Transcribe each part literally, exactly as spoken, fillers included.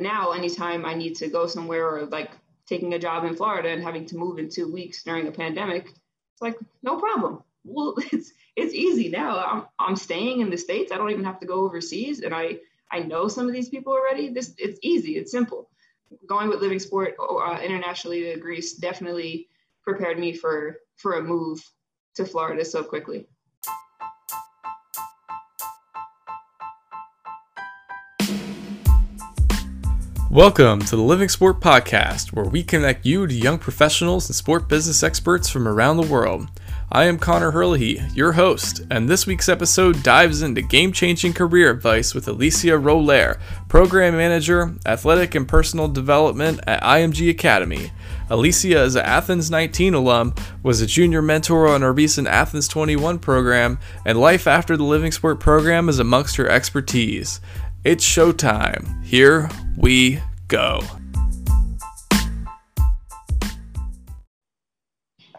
now anytime I need to go somewhere, or like taking a job in Florida and having to move in two weeks during a pandemic, it's like, no problem. Well, it's it's easy now. I'm I'm staying in the States. I don't even have to go overseas. And I, I know some of these people already. This it's easy. It's simple. Going with Living Sport uh, internationally to Greece definitely prepared me for, for a move to Florida so quickly. Welcome to the Living Sport Podcast, where we connect you to young professionals and sport business experts from around the world. I am Conor Herlihy, your host, and this week's episode dives into game-changing career advice with Alicia Rollair, Program Manager, Athletic and Personal Development at I M G Academy. Alicia is an Athens nineteen alum, was a junior mentor on our recent Athens twenty-one program, and life after the Living Sport program is amongst her expertise. It's showtime. Here we go.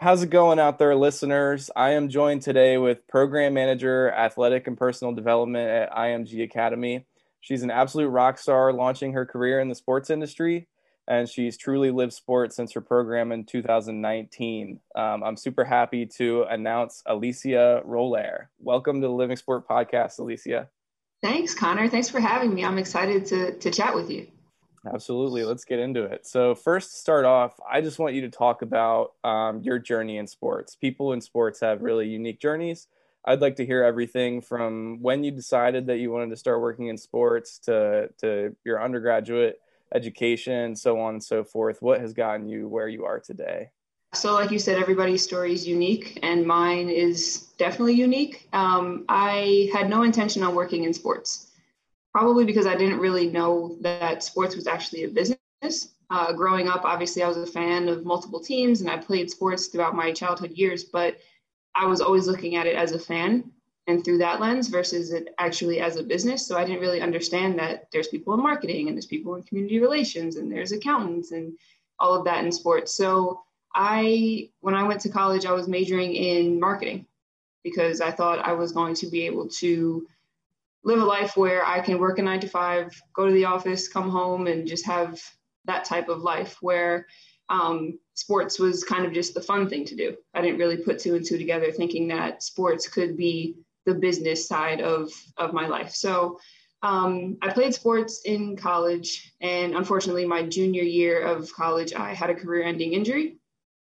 How's it going out there, listeners? I am joined today with Program Manager, Athletic and Personal Development at I M G Academy. She's an absolute rock star launching her career in the sports industry, and she's truly lived sport since her program in two thousand nineteen. Um, I'm super happy to announce Alicia Rollair. Welcome to the Living Sport Podcast, Alicia. Thanks, Connor. Thanks for having me. I'm excited to, to chat with you. Absolutely. Let's get into it. So first, to start off, I just want you to talk about um, your journey in sports. People in sports have really unique journeys. I'd like to hear everything from when you decided that you wanted to start working in sports to, to your undergraduate education, so on and so forth. What has gotten you where you are today? So like you said, everybody's story is unique, and mine is definitely unique. Um, I had no intention on working in sports, probably because I didn't really know that sports was actually a business. Uh, growing up, obviously, I was a fan of multiple teams, and I played sports throughout my childhood years, but I was always looking at it as a fan and through that lens versus it actually as a business. So I didn't really understand that there's people in marketing, and there's people in community relations, and there's accountants and all of that in sports. So I, when I went to college, I was majoring in marketing because I thought I was going to be able to live a life where I can work a nine to five, go to the office, come home, and just have that type of life where um, sports was kind of just the fun thing to do. I didn't really put two and two together thinking that sports could be the business side of, of my life. So um, I played sports in college, and unfortunately my junior year of college, I had a career-ending injury,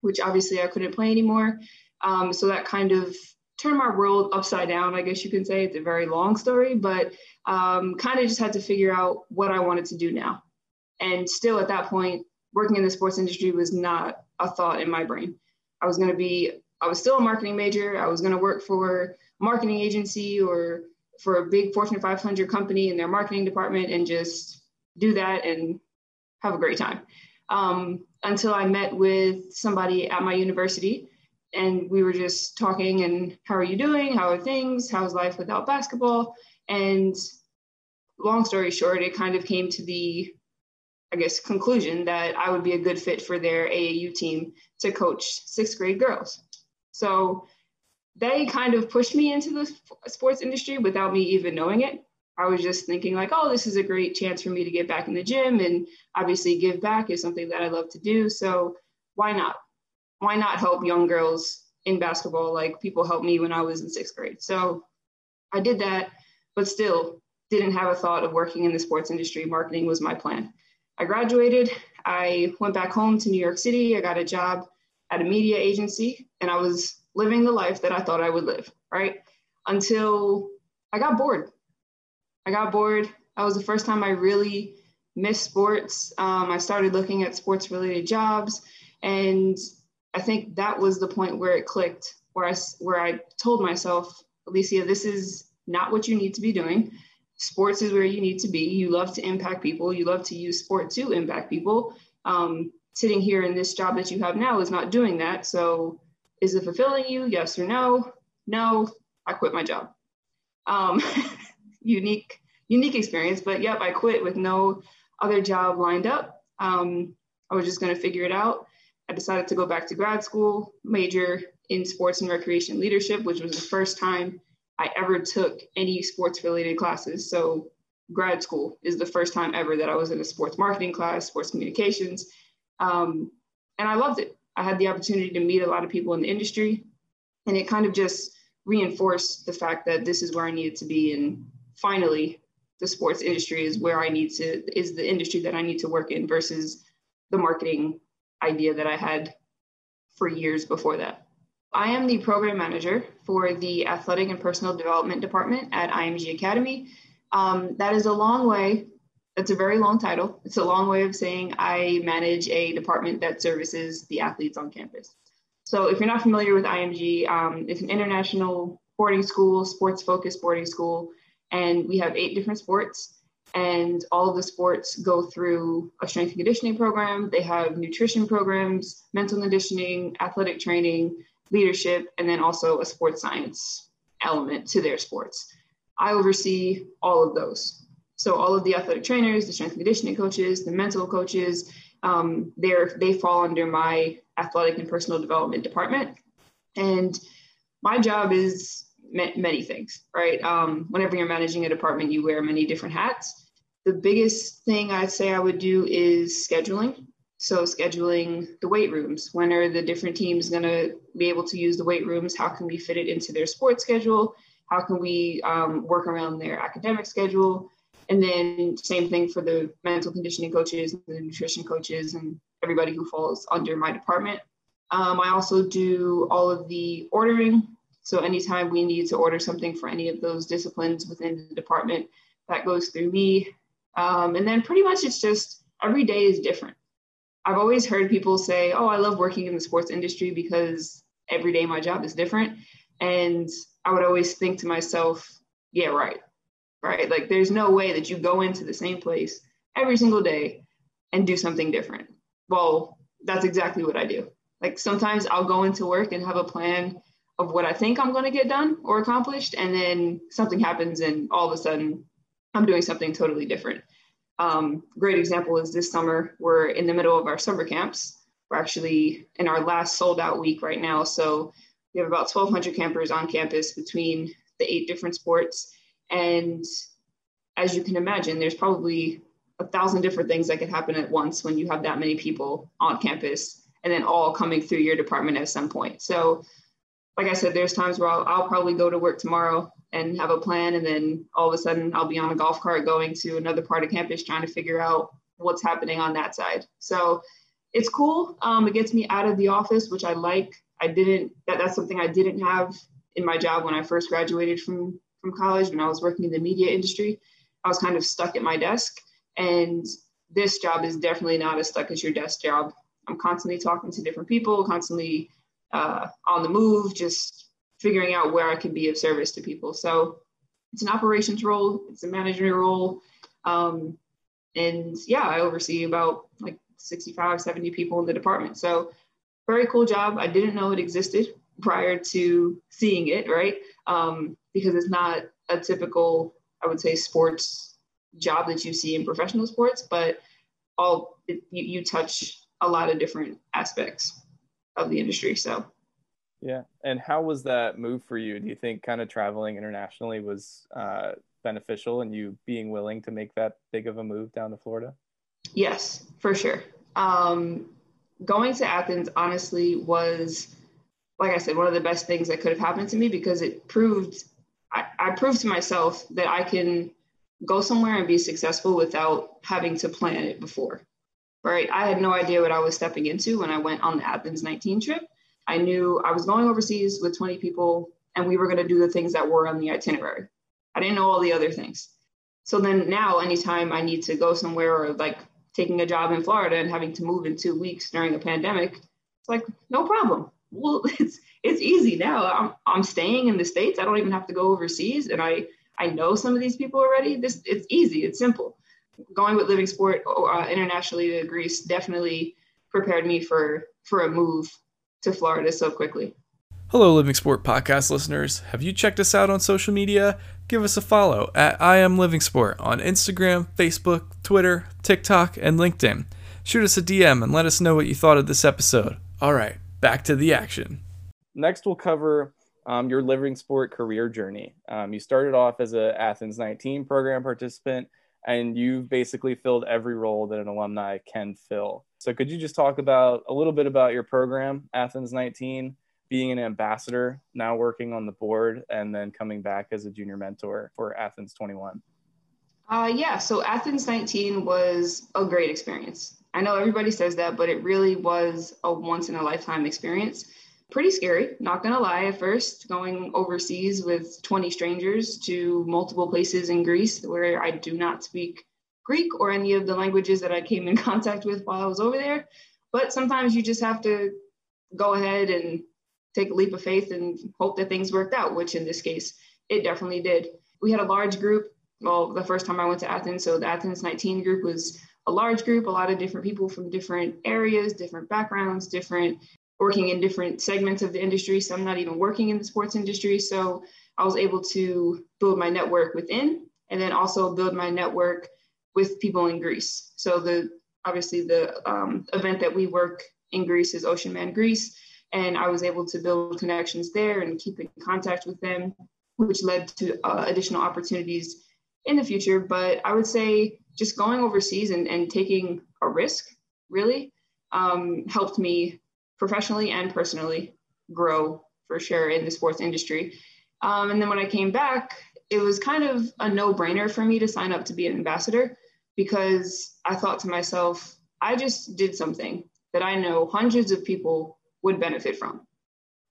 which obviously I couldn't play anymore. Um, so that kind of turned my world upside down, I guess you can say. It's a very long story, but um, kind of just had to figure out what I wanted to do now. And still at that point, working in the sports industry was not a thought in my brain. I was gonna be, I was still a marketing major. I was gonna work for a marketing agency or for a big Fortune five hundred company in their marketing department and just do that and have a great time. Um, until I met with somebody at my university, and we were just talking and how are you doing? How are things? How's life without basketball? And long story short, it kind of came to the, I guess, conclusion that I would be a good fit for their A A U team to coach sixth grade girls. So they kind of pushed me into the sports industry without me even knowing it. I was just thinking like, oh, this is a great chance for me to get back in the gym, and obviously give back is something that I love to do. So why not? Why not help young girls in basketball like people helped me when I was in sixth grade? So I did that, but still didn't have a thought of working in the sports industry. Marketing was my plan. I graduated. I went back home to New York City. I got a job at a media agency, and I was living the life that I thought I would live, right? Until I got bored. I got bored. That was the first time I really missed sports. Um, I started looking at sports-related jobs, and I think that was the point where it clicked, where I, where I told myself, Alicia, this is not what you need to be doing. Sports is where you need to be. You love to impact people. You love to use sport to impact people. Um, sitting here in this job that you have now is not doing that. So is it fulfilling you? Yes or no? No, I quit my job. Um, unique unique experience, but yep, I quit with no other job lined up. Um, I was just gonna figure it out. I decided to go back to grad school, major in sports and recreation leadership, which was the first time I ever took any sports related classes. So grad school is the first time ever that I was in a sports marketing class, sports communications. Um, and I loved it. I had the opportunity to meet a lot of people in the industry, and it kind of just reinforced the fact that this is where I needed to be. And finally, the sports industry is where I need to, is the industry that I need to work in, versus the marketing idea that I had for years before that. I am the program manager for the athletic and personal development department at I M G Academy. Um, that is a long way. That's a very long title. It's a long way of saying I manage a department that services the athletes on campus. So if you're not familiar with I M G, um, it's an international boarding school, sports-focused boarding school, and we have eight different sports, and all of the sports go through a strength and conditioning program. They have nutrition programs, mental conditioning, athletic training, leadership, and then also a sports science element to their sports. I oversee all of those. So all of the athletic trainers, the strength and conditioning coaches, the mental coaches, um, they're, they fall under my athletic and personal development department. And my job is ma- many things, right? Um, whenever you're managing a department, you wear many different hats. The biggest thing I'd say I would do is scheduling. So scheduling the weight rooms. When are the different teams going to be able to use the weight rooms? How can we fit it into their sports schedule? How can we um, work around their academic schedule? And then same thing for the mental conditioning coaches, and the nutrition coaches, and everybody who falls under my department. Um, I also do all of the ordering. So anytime we need to order something for any of those disciplines within the department, that goes through me. Um, and then pretty much it's just every day is different. I've always heard people say, oh, I love working in the sports industry because every day my job is different. And I would always think to myself, yeah, right. Right? Like there's no way that you go into the same place every single day and do something different. Well, that's exactly what I do. Like sometimes I'll go into work and have a plan of what I think I'm going to get done or accomplished. And then something happens and all of a sudden I'm doing something totally different. Um, great example is this summer. We're in the middle of our summer camps. We're actually in our last sold out week right now. So we have about twelve hundred campers on campus between the eight different sports. And as you can imagine, there's probably a thousand different things that could happen at once when you have that many people on campus and then all coming through your department at some point. So like I said, there's times where I'll, I'll probably go to work tomorrow and have a plan. And then all of a sudden I'll be on a golf cart going to another part of campus trying to figure out what's happening on that side. So it's cool. Um, it gets me out of the office, which I like. I didn't, that, that's something I didn't have in my job when I first graduated from from college. When I was working in the media industry, I was kind of stuck at my desk, and this job is definitely not as stuck as your desk job. I'm constantly talking to different people, constantly uh, on the move, just figuring out where I can be of service to people. So it's an operations role, it's a management role. Um, and yeah, I oversee about like sixty-five, seventy people in the department. So very cool job. I didn't know it existed prior to seeing it, right? Um, because it's not a typical, I would say, sports job that you see in professional sports, but all it, you, you touch a lot of different aspects of the industry. So, yeah. And how was that move for you? Do you think kind of traveling internationally was uh, beneficial, and you being willing to make that big of a move down to Florida? Yes, for sure. Um, going to Athens, honestly, was, like I said, one of the best things that could have happened to me, because it proved, I, I proved to myself that I can go somewhere and be successful without having to plan it before, right? I had no idea what I was stepping into when I went on the Athens nineteen trip. I knew I was going overseas with twenty people, and we were going to do the things that were on the itinerary. I didn't know all the other things. So then now anytime I need to go somewhere, or like taking a job in Florida and having to move in two weeks during a pandemic, it's like, no problem. Well, it's it's easy now. I'm I'm staying in the States. I don't even have to go overseas, and I I know some of these people already. This it's easy. It's simple. Going with Living Sport uh, internationally to Greece definitely prepared me for for a move to Florida so quickly. Hello, Living Sport podcast listeners. Have you checked us out on social media? Give us a follow at I Am Living Sport on Instagram, Facebook, Twitter, TikTok, and LinkedIn. Shoot us a D M and let us know what you thought of this episode. All right. Back to the action. Next, we'll cover um, your Living Sport career journey. Um, you started off as an Athens nineteen program participant, and you've basically filled every role that an alumni can fill. So could you just talk about a little bit about your program, Athens nineteen, being an ambassador, now working on the board, and then coming back as a junior mentor for Athens twenty-one? Uh, yeah, so Athens nineteen was a great experience. I know everybody says that, but it really was a once-in-a-lifetime experience. Pretty scary, not gonna lie, at first, going overseas with twenty strangers to multiple places in Greece where I do not speak Greek or any of the languages that I came in contact with while I was over there. But sometimes you just have to go ahead and take a leap of faith and hope that things worked out, which in this case, it definitely did. We had a large group. Well, the first time I went to Athens, so the Athens nineteen group was a large group, a lot of different people from different areas, different backgrounds, different, working in different segments of the industry, some not even working in the sports industry. So I was able to build my network within, and then also build my network with people in Greece. So the obviously the um, event that we work in Greece is Ocean Man Greece, and I was able to build connections there and keep in contact with them, which led to uh, additional opportunities in the future. But I would say just going overseas and, and taking a risk really um, helped me professionally and personally grow for sure in the sports industry. Um, and then when I came back, it was kind of a no-brainer for me to sign up to be an ambassador, because I thought to myself, I just did something that I know hundreds of people would benefit from.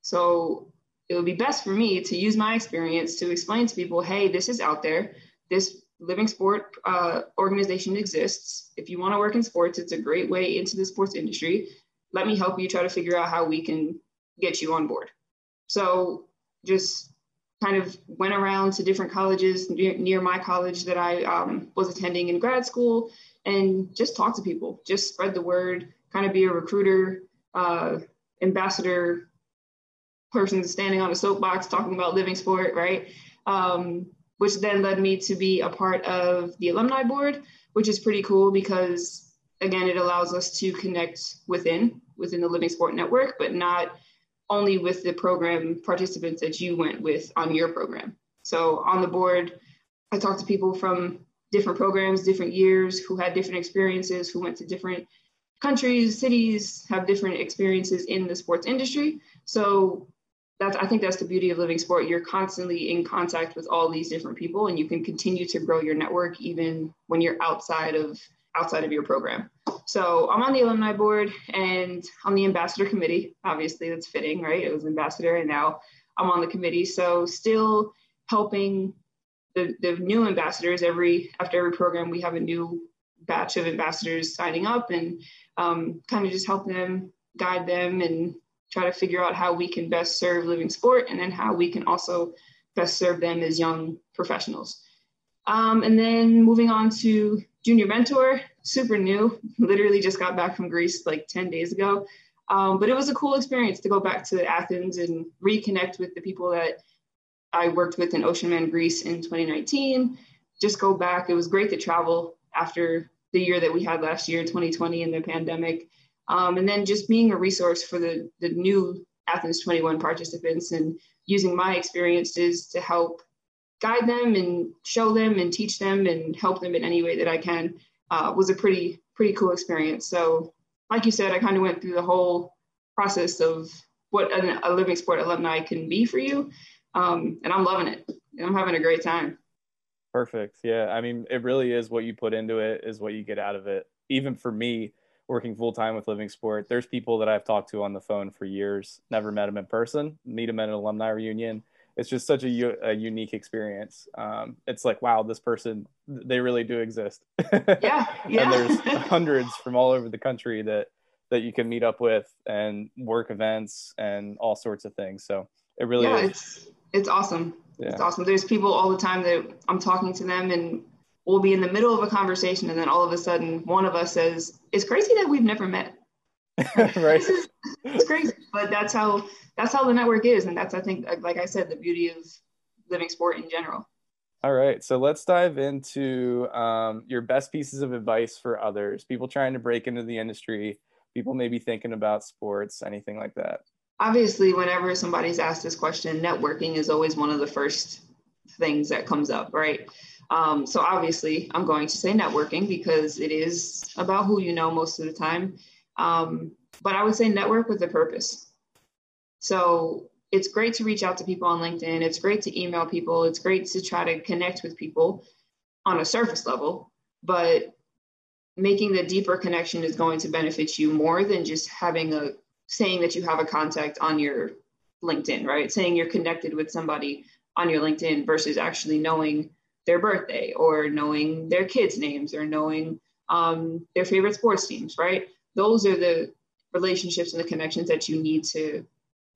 So it would be best for me to use my experience to explain to people, hey, this is out there. This Living Sport uh, organization exists. If you want to work in sports, it's a great way into the sports industry. Let me help you try to figure out how we can get you on board. So just kind of went around to different colleges near, near my college that I um, was attending in grad school, and just talk to people, just spread the word, kind of be a recruiter, uh, ambassador, person standing on a soapbox talking about Living Sport, right? Um, which then led me to be a part of the alumni board, which is pretty cool because, again, it allows us to connect within, within the Living Sport Network, but not only with the program participants that you went with on your program. So on the board, I talked to people from different programs, different years, who had different experiences, who went to different countries, cities, have different experiences in the sports industry. So That's, I think that's the beauty of Living Sport. You're constantly in contact with all these different people, and you can continue to grow your network even when you're outside of outside of your program. So I'm on the alumni board and on the ambassador committee. Obviously, that's fitting, right? It was ambassador, and now I'm on the committee. So still helping the, the new ambassadors. Every after every program, we have a new batch of ambassadors signing up, and um, kind of just help them, guide them, and try to figure out how we can best serve Living Sport, and then how we can also best serve them as young professionals. Um, and then moving on to junior mentor, super new, literally just got back from Greece like ten days ago. Um, but it was a cool experience to go back to Athens and reconnect with the people that I worked with in Ocean Man Greece in twenty nineteen, just go back. It was great to travel after the year that we had last year, twenty twenty, and the pandemic. Um, and then just being a resource for the, the new Athens twenty-one participants, and using my experiences to help guide them and show them and teach them and help them in any way that I can uh, was a pretty, pretty cool experience. So like you said, I kind of went through the whole process of what an, a Living Sport alumni can be for you. Um, and I'm loving it. And I'm having a great time. Perfect. Yeah. I mean, it really is what you put into it is what you get out of it. Even for me, working full-time with Living Sport, there's people that I've talked to on the phone for years, never met them in person, meet them at an alumni reunion. It's just such a, u- a unique experience. Um, it's like, wow, this person, they really do exist. Yeah, yeah. And there's hundreds from all over the country that, that you can meet up with and work events and all sorts of things. So it really yeah, is. It's, it's awesome. Yeah. It's awesome. There's people all the time that I'm talking to them, and we'll be in the middle of a conversation, and then all of a sudden, one of us says, "It's crazy that we've never met." Right? This is, it's crazy, but that's how that's how the network is, and that's I think, like I said, the beauty of Living Sport in general. All right, so let's dive into um, your best pieces of advice for others, people trying to break into the industry, people maybe thinking about sports, anything like that. obviously, whenever somebody's asked this question, networking is always one of the first things that comes up, right? Um, so obviously, I'm going to say networking because it is about who you know most of the time. Um, but I would say network with a purpose. So it's great to reach out to people on LinkedIn. It's great to email people. It's great to try to connect with people on a surface level, but making the deeper connection is going to benefit you more than just having a saying that you have a contact on your LinkedIn, right? Saying you're connected with somebody on your LinkedIn versus actually knowing their birthday or knowing their kids' names or knowing um, their favorite sports teams, right? Those are the relationships and the connections that you need to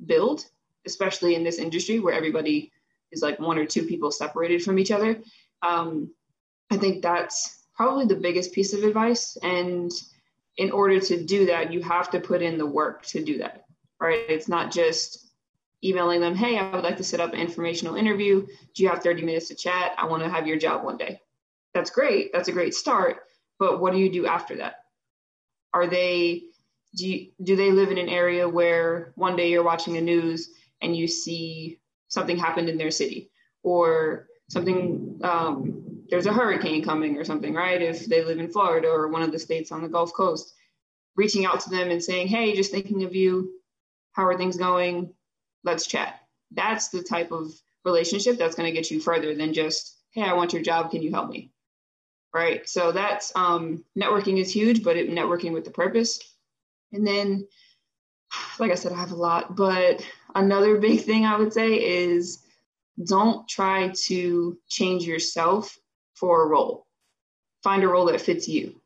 build, especially in this industry where everybody is like one or two people separated from each other. Um, I think that's probably the biggest piece of advice. And in order to do that, you have to put in the work to do that, right? It's not just emailing them, hey, I would like to set up an informational interview. Do you have thirty minutes to chat? I want to have your job one day. That's great. That's a great start. But what do you do after that? Are they, do you, do they live in an area where one day you're watching the news and you see something happened in their city or something, um, there's a hurricane coming or something, right? If they live in Florida or one of the states on the Gulf Coast, reaching out to them and saying, hey, just thinking of you, how are things going? Let's chat. That's the type of relationship that's going to get you further than just, hey, I want your job. Can you help me? Right. So that's um, networking is huge, but it, networking with the purpose. And then, like I said, I have a lot, but another big thing I would say is don't try to change yourself for a role. Find a role that fits you.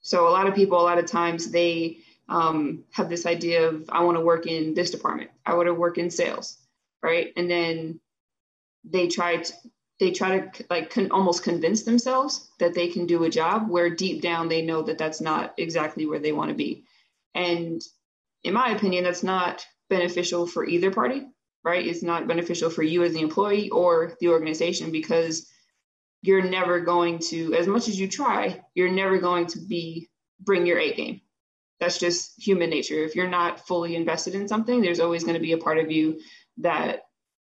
So a lot of people, a lot of times they um, have this idea of, I want to work in this department. I want to work in sales, right? And then they try to, they try to like con- almost convince themselves that they can do a job where deep down they know that that's not exactly where they want to be. And in my opinion, that's not beneficial for either party, right? It's not beneficial for you as the employee or the organization because you're never going to, as much as you try, you're never going to be, bring your A game. That's just human nature. If you're not fully invested in something, there's always going to be a part of you that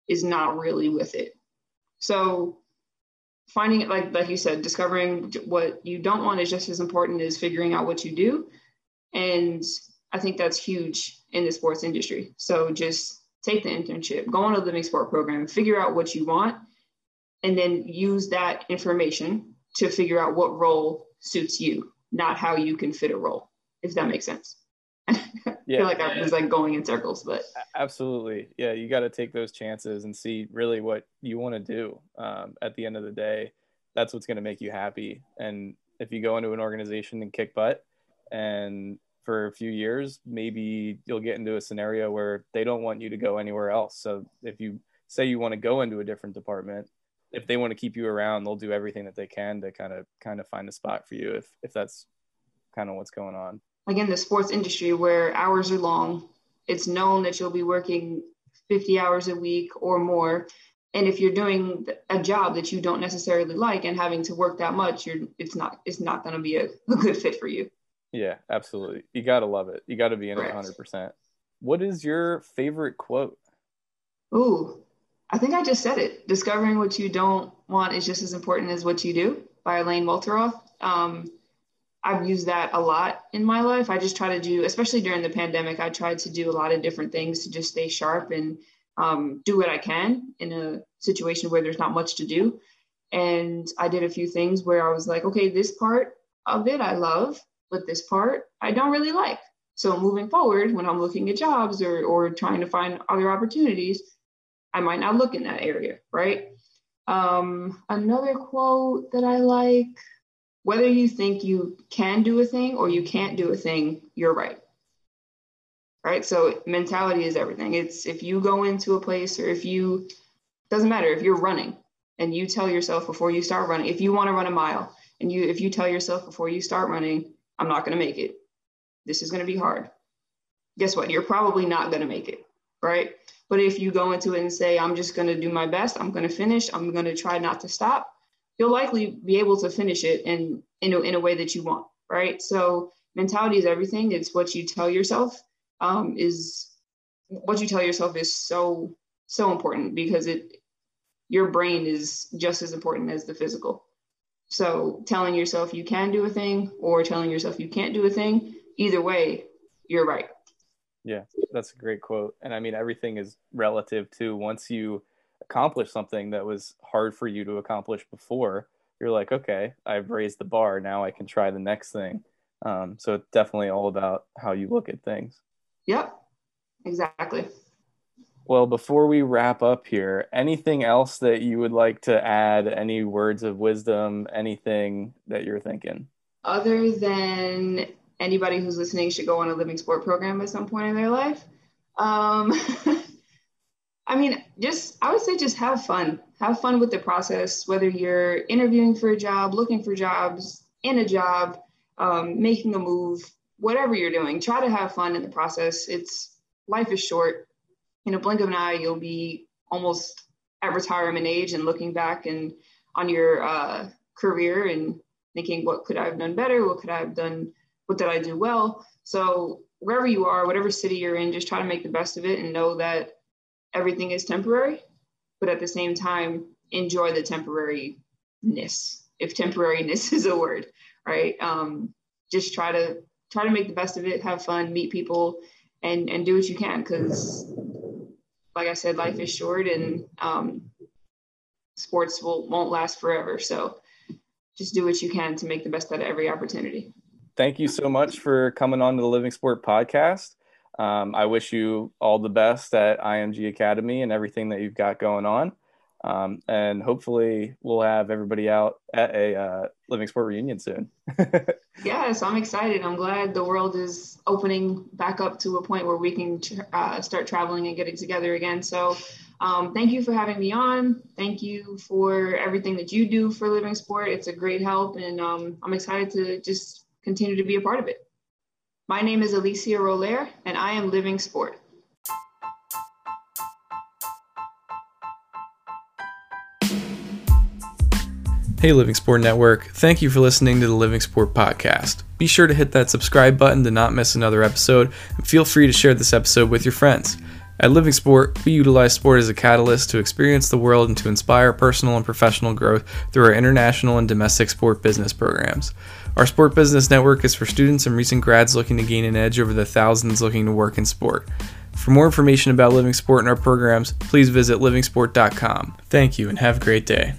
is not really with it. So finding it, like, like you said, discovering what you don't want is just as important as figuring out what you do. And I think that's huge in the sports industry. So just take the internship, go on a Living Sport program, figure out what you want, and then use that information to figure out what role suits you, not how you can fit a role, if that makes sense. I yeah, feel like I was like going in circles, but. Absolutely. Yeah, you got to take those chances and see really what you want to do. Um, at the end of the day, that's what's going to make you happy. And if you go into an organization and kick butt and for a few years, maybe you'll get into a scenario where they don't want you to go anywhere else. So if you say you want to go into a different department, if they want to keep you around, they'll do everything that they can to kind of kind of find a spot for you if if that's kind of what's going on. Like in the sports industry where hours are long, it's known that you'll be working fifty hours a week or more. And if you're doing a job that you don't necessarily like and having to work that much, you're it's not it's not going to be a, a good fit for you. Yeah, absolutely. You got to love it. You got to be in it one hundred percent. What is your favorite quote? Ooh. I think I just said it. Discovering what you don't want is just as important as what you do by Elaine Wolteroff. Um, I've used that a lot in my life. I just try to do, especially during the pandemic, I tried to do a lot of different things to just stay sharp and um, do what I can in a situation where there's not much to do. And I did a few things where I was like, okay, this part of it I love, but this part I don't really like. So moving forward, when I'm looking at jobs or, or trying to find other opportunities, I might not look in that area, right? Um, another quote that I like, whether you think you can do a thing or you can't do a thing, you're right, right? So mentality is everything. It's if you go into a place or if you, doesn't matter, if you're running and you tell yourself before you start running, if you want to run a mile and you if you tell yourself before you start running, I'm not going to make it. This is going to be hard. Guess what? You're probably not going to make it, right? But if you go into it and say, I'm just going to do my best, I'm going to finish, I'm going to try not to stop, you'll likely be able to finish it in, in, a, in a way that you want, right? So mentality is everything. It's what you tell yourself um, is what you tell yourself is so, so important, because it, your brain is just as important as the physical. So telling yourself you can do a thing or telling yourself you can't do a thing, either way, you're right. Yeah, that's a great quote. And I mean, everything is relative to, once you accomplish something that was hard for you to accomplish before, you're like, okay, I've raised the bar. Now I can try the next thing. Um, so it's definitely all about how you look at things. Yep, exactly. Well, before we wrap up here, anything else that you would like to add? Any words of wisdom, anything that you're thinking? Other than anybody who's listening should go on a Living Sport program at some point in their life. Um, I mean, just, I would say just have fun. Have fun with the process, whether you're interviewing for a job, looking for jobs, in a job, um, making a move, whatever you're doing. Try to have fun in the process. It's, life is short. In a blink of an eye, you'll be almost at retirement age and looking back and on your uh, career and thinking, what could I have done better? What could I have done? What did I do well? So wherever you are, whatever city you're in, just try to make the best of it and know that everything is temporary, but at the same time, enjoy the temporariness, if temporariness is a word, right? Um, just try to try to make the best of it, have fun, meet people, and and do what you can, because like I said, life is short, and um, sports will, won't last forever. So just do what you can to make the best out of every opportunity. Thank you so much for coming on to the Living Sport podcast. Um, I wish you all the best at I M G Academy and everything that you've got going on. Um, and hopefully we'll have everybody out at a uh, Living Sport reunion soon. Yes, I'm excited. I'm glad the world is opening back up to a point where we can uh, start traveling and getting together again. So um, thank you for having me on. Thank you for everything that you do for Living Sport. It's a great help, and um, I'm excited to just continue to be a part of it. My name is Alicia Rollair, and I am Living Sport. Hey, Living Sport Network. Thank you for listening to the Living Sport podcast. Be sure to hit that subscribe button to not miss another episode, and feel free to share this episode with your friends. At Living Sport, we utilize sport as a catalyst to experience the world and to inspire personal and professional growth through our international and domestic sport business programs. Our sport business network is for students and recent grads looking to gain an edge over the thousands looking to work in sport. For more information about Living Sport and our programs, please visit living sport dot com. Thank you and have a great day.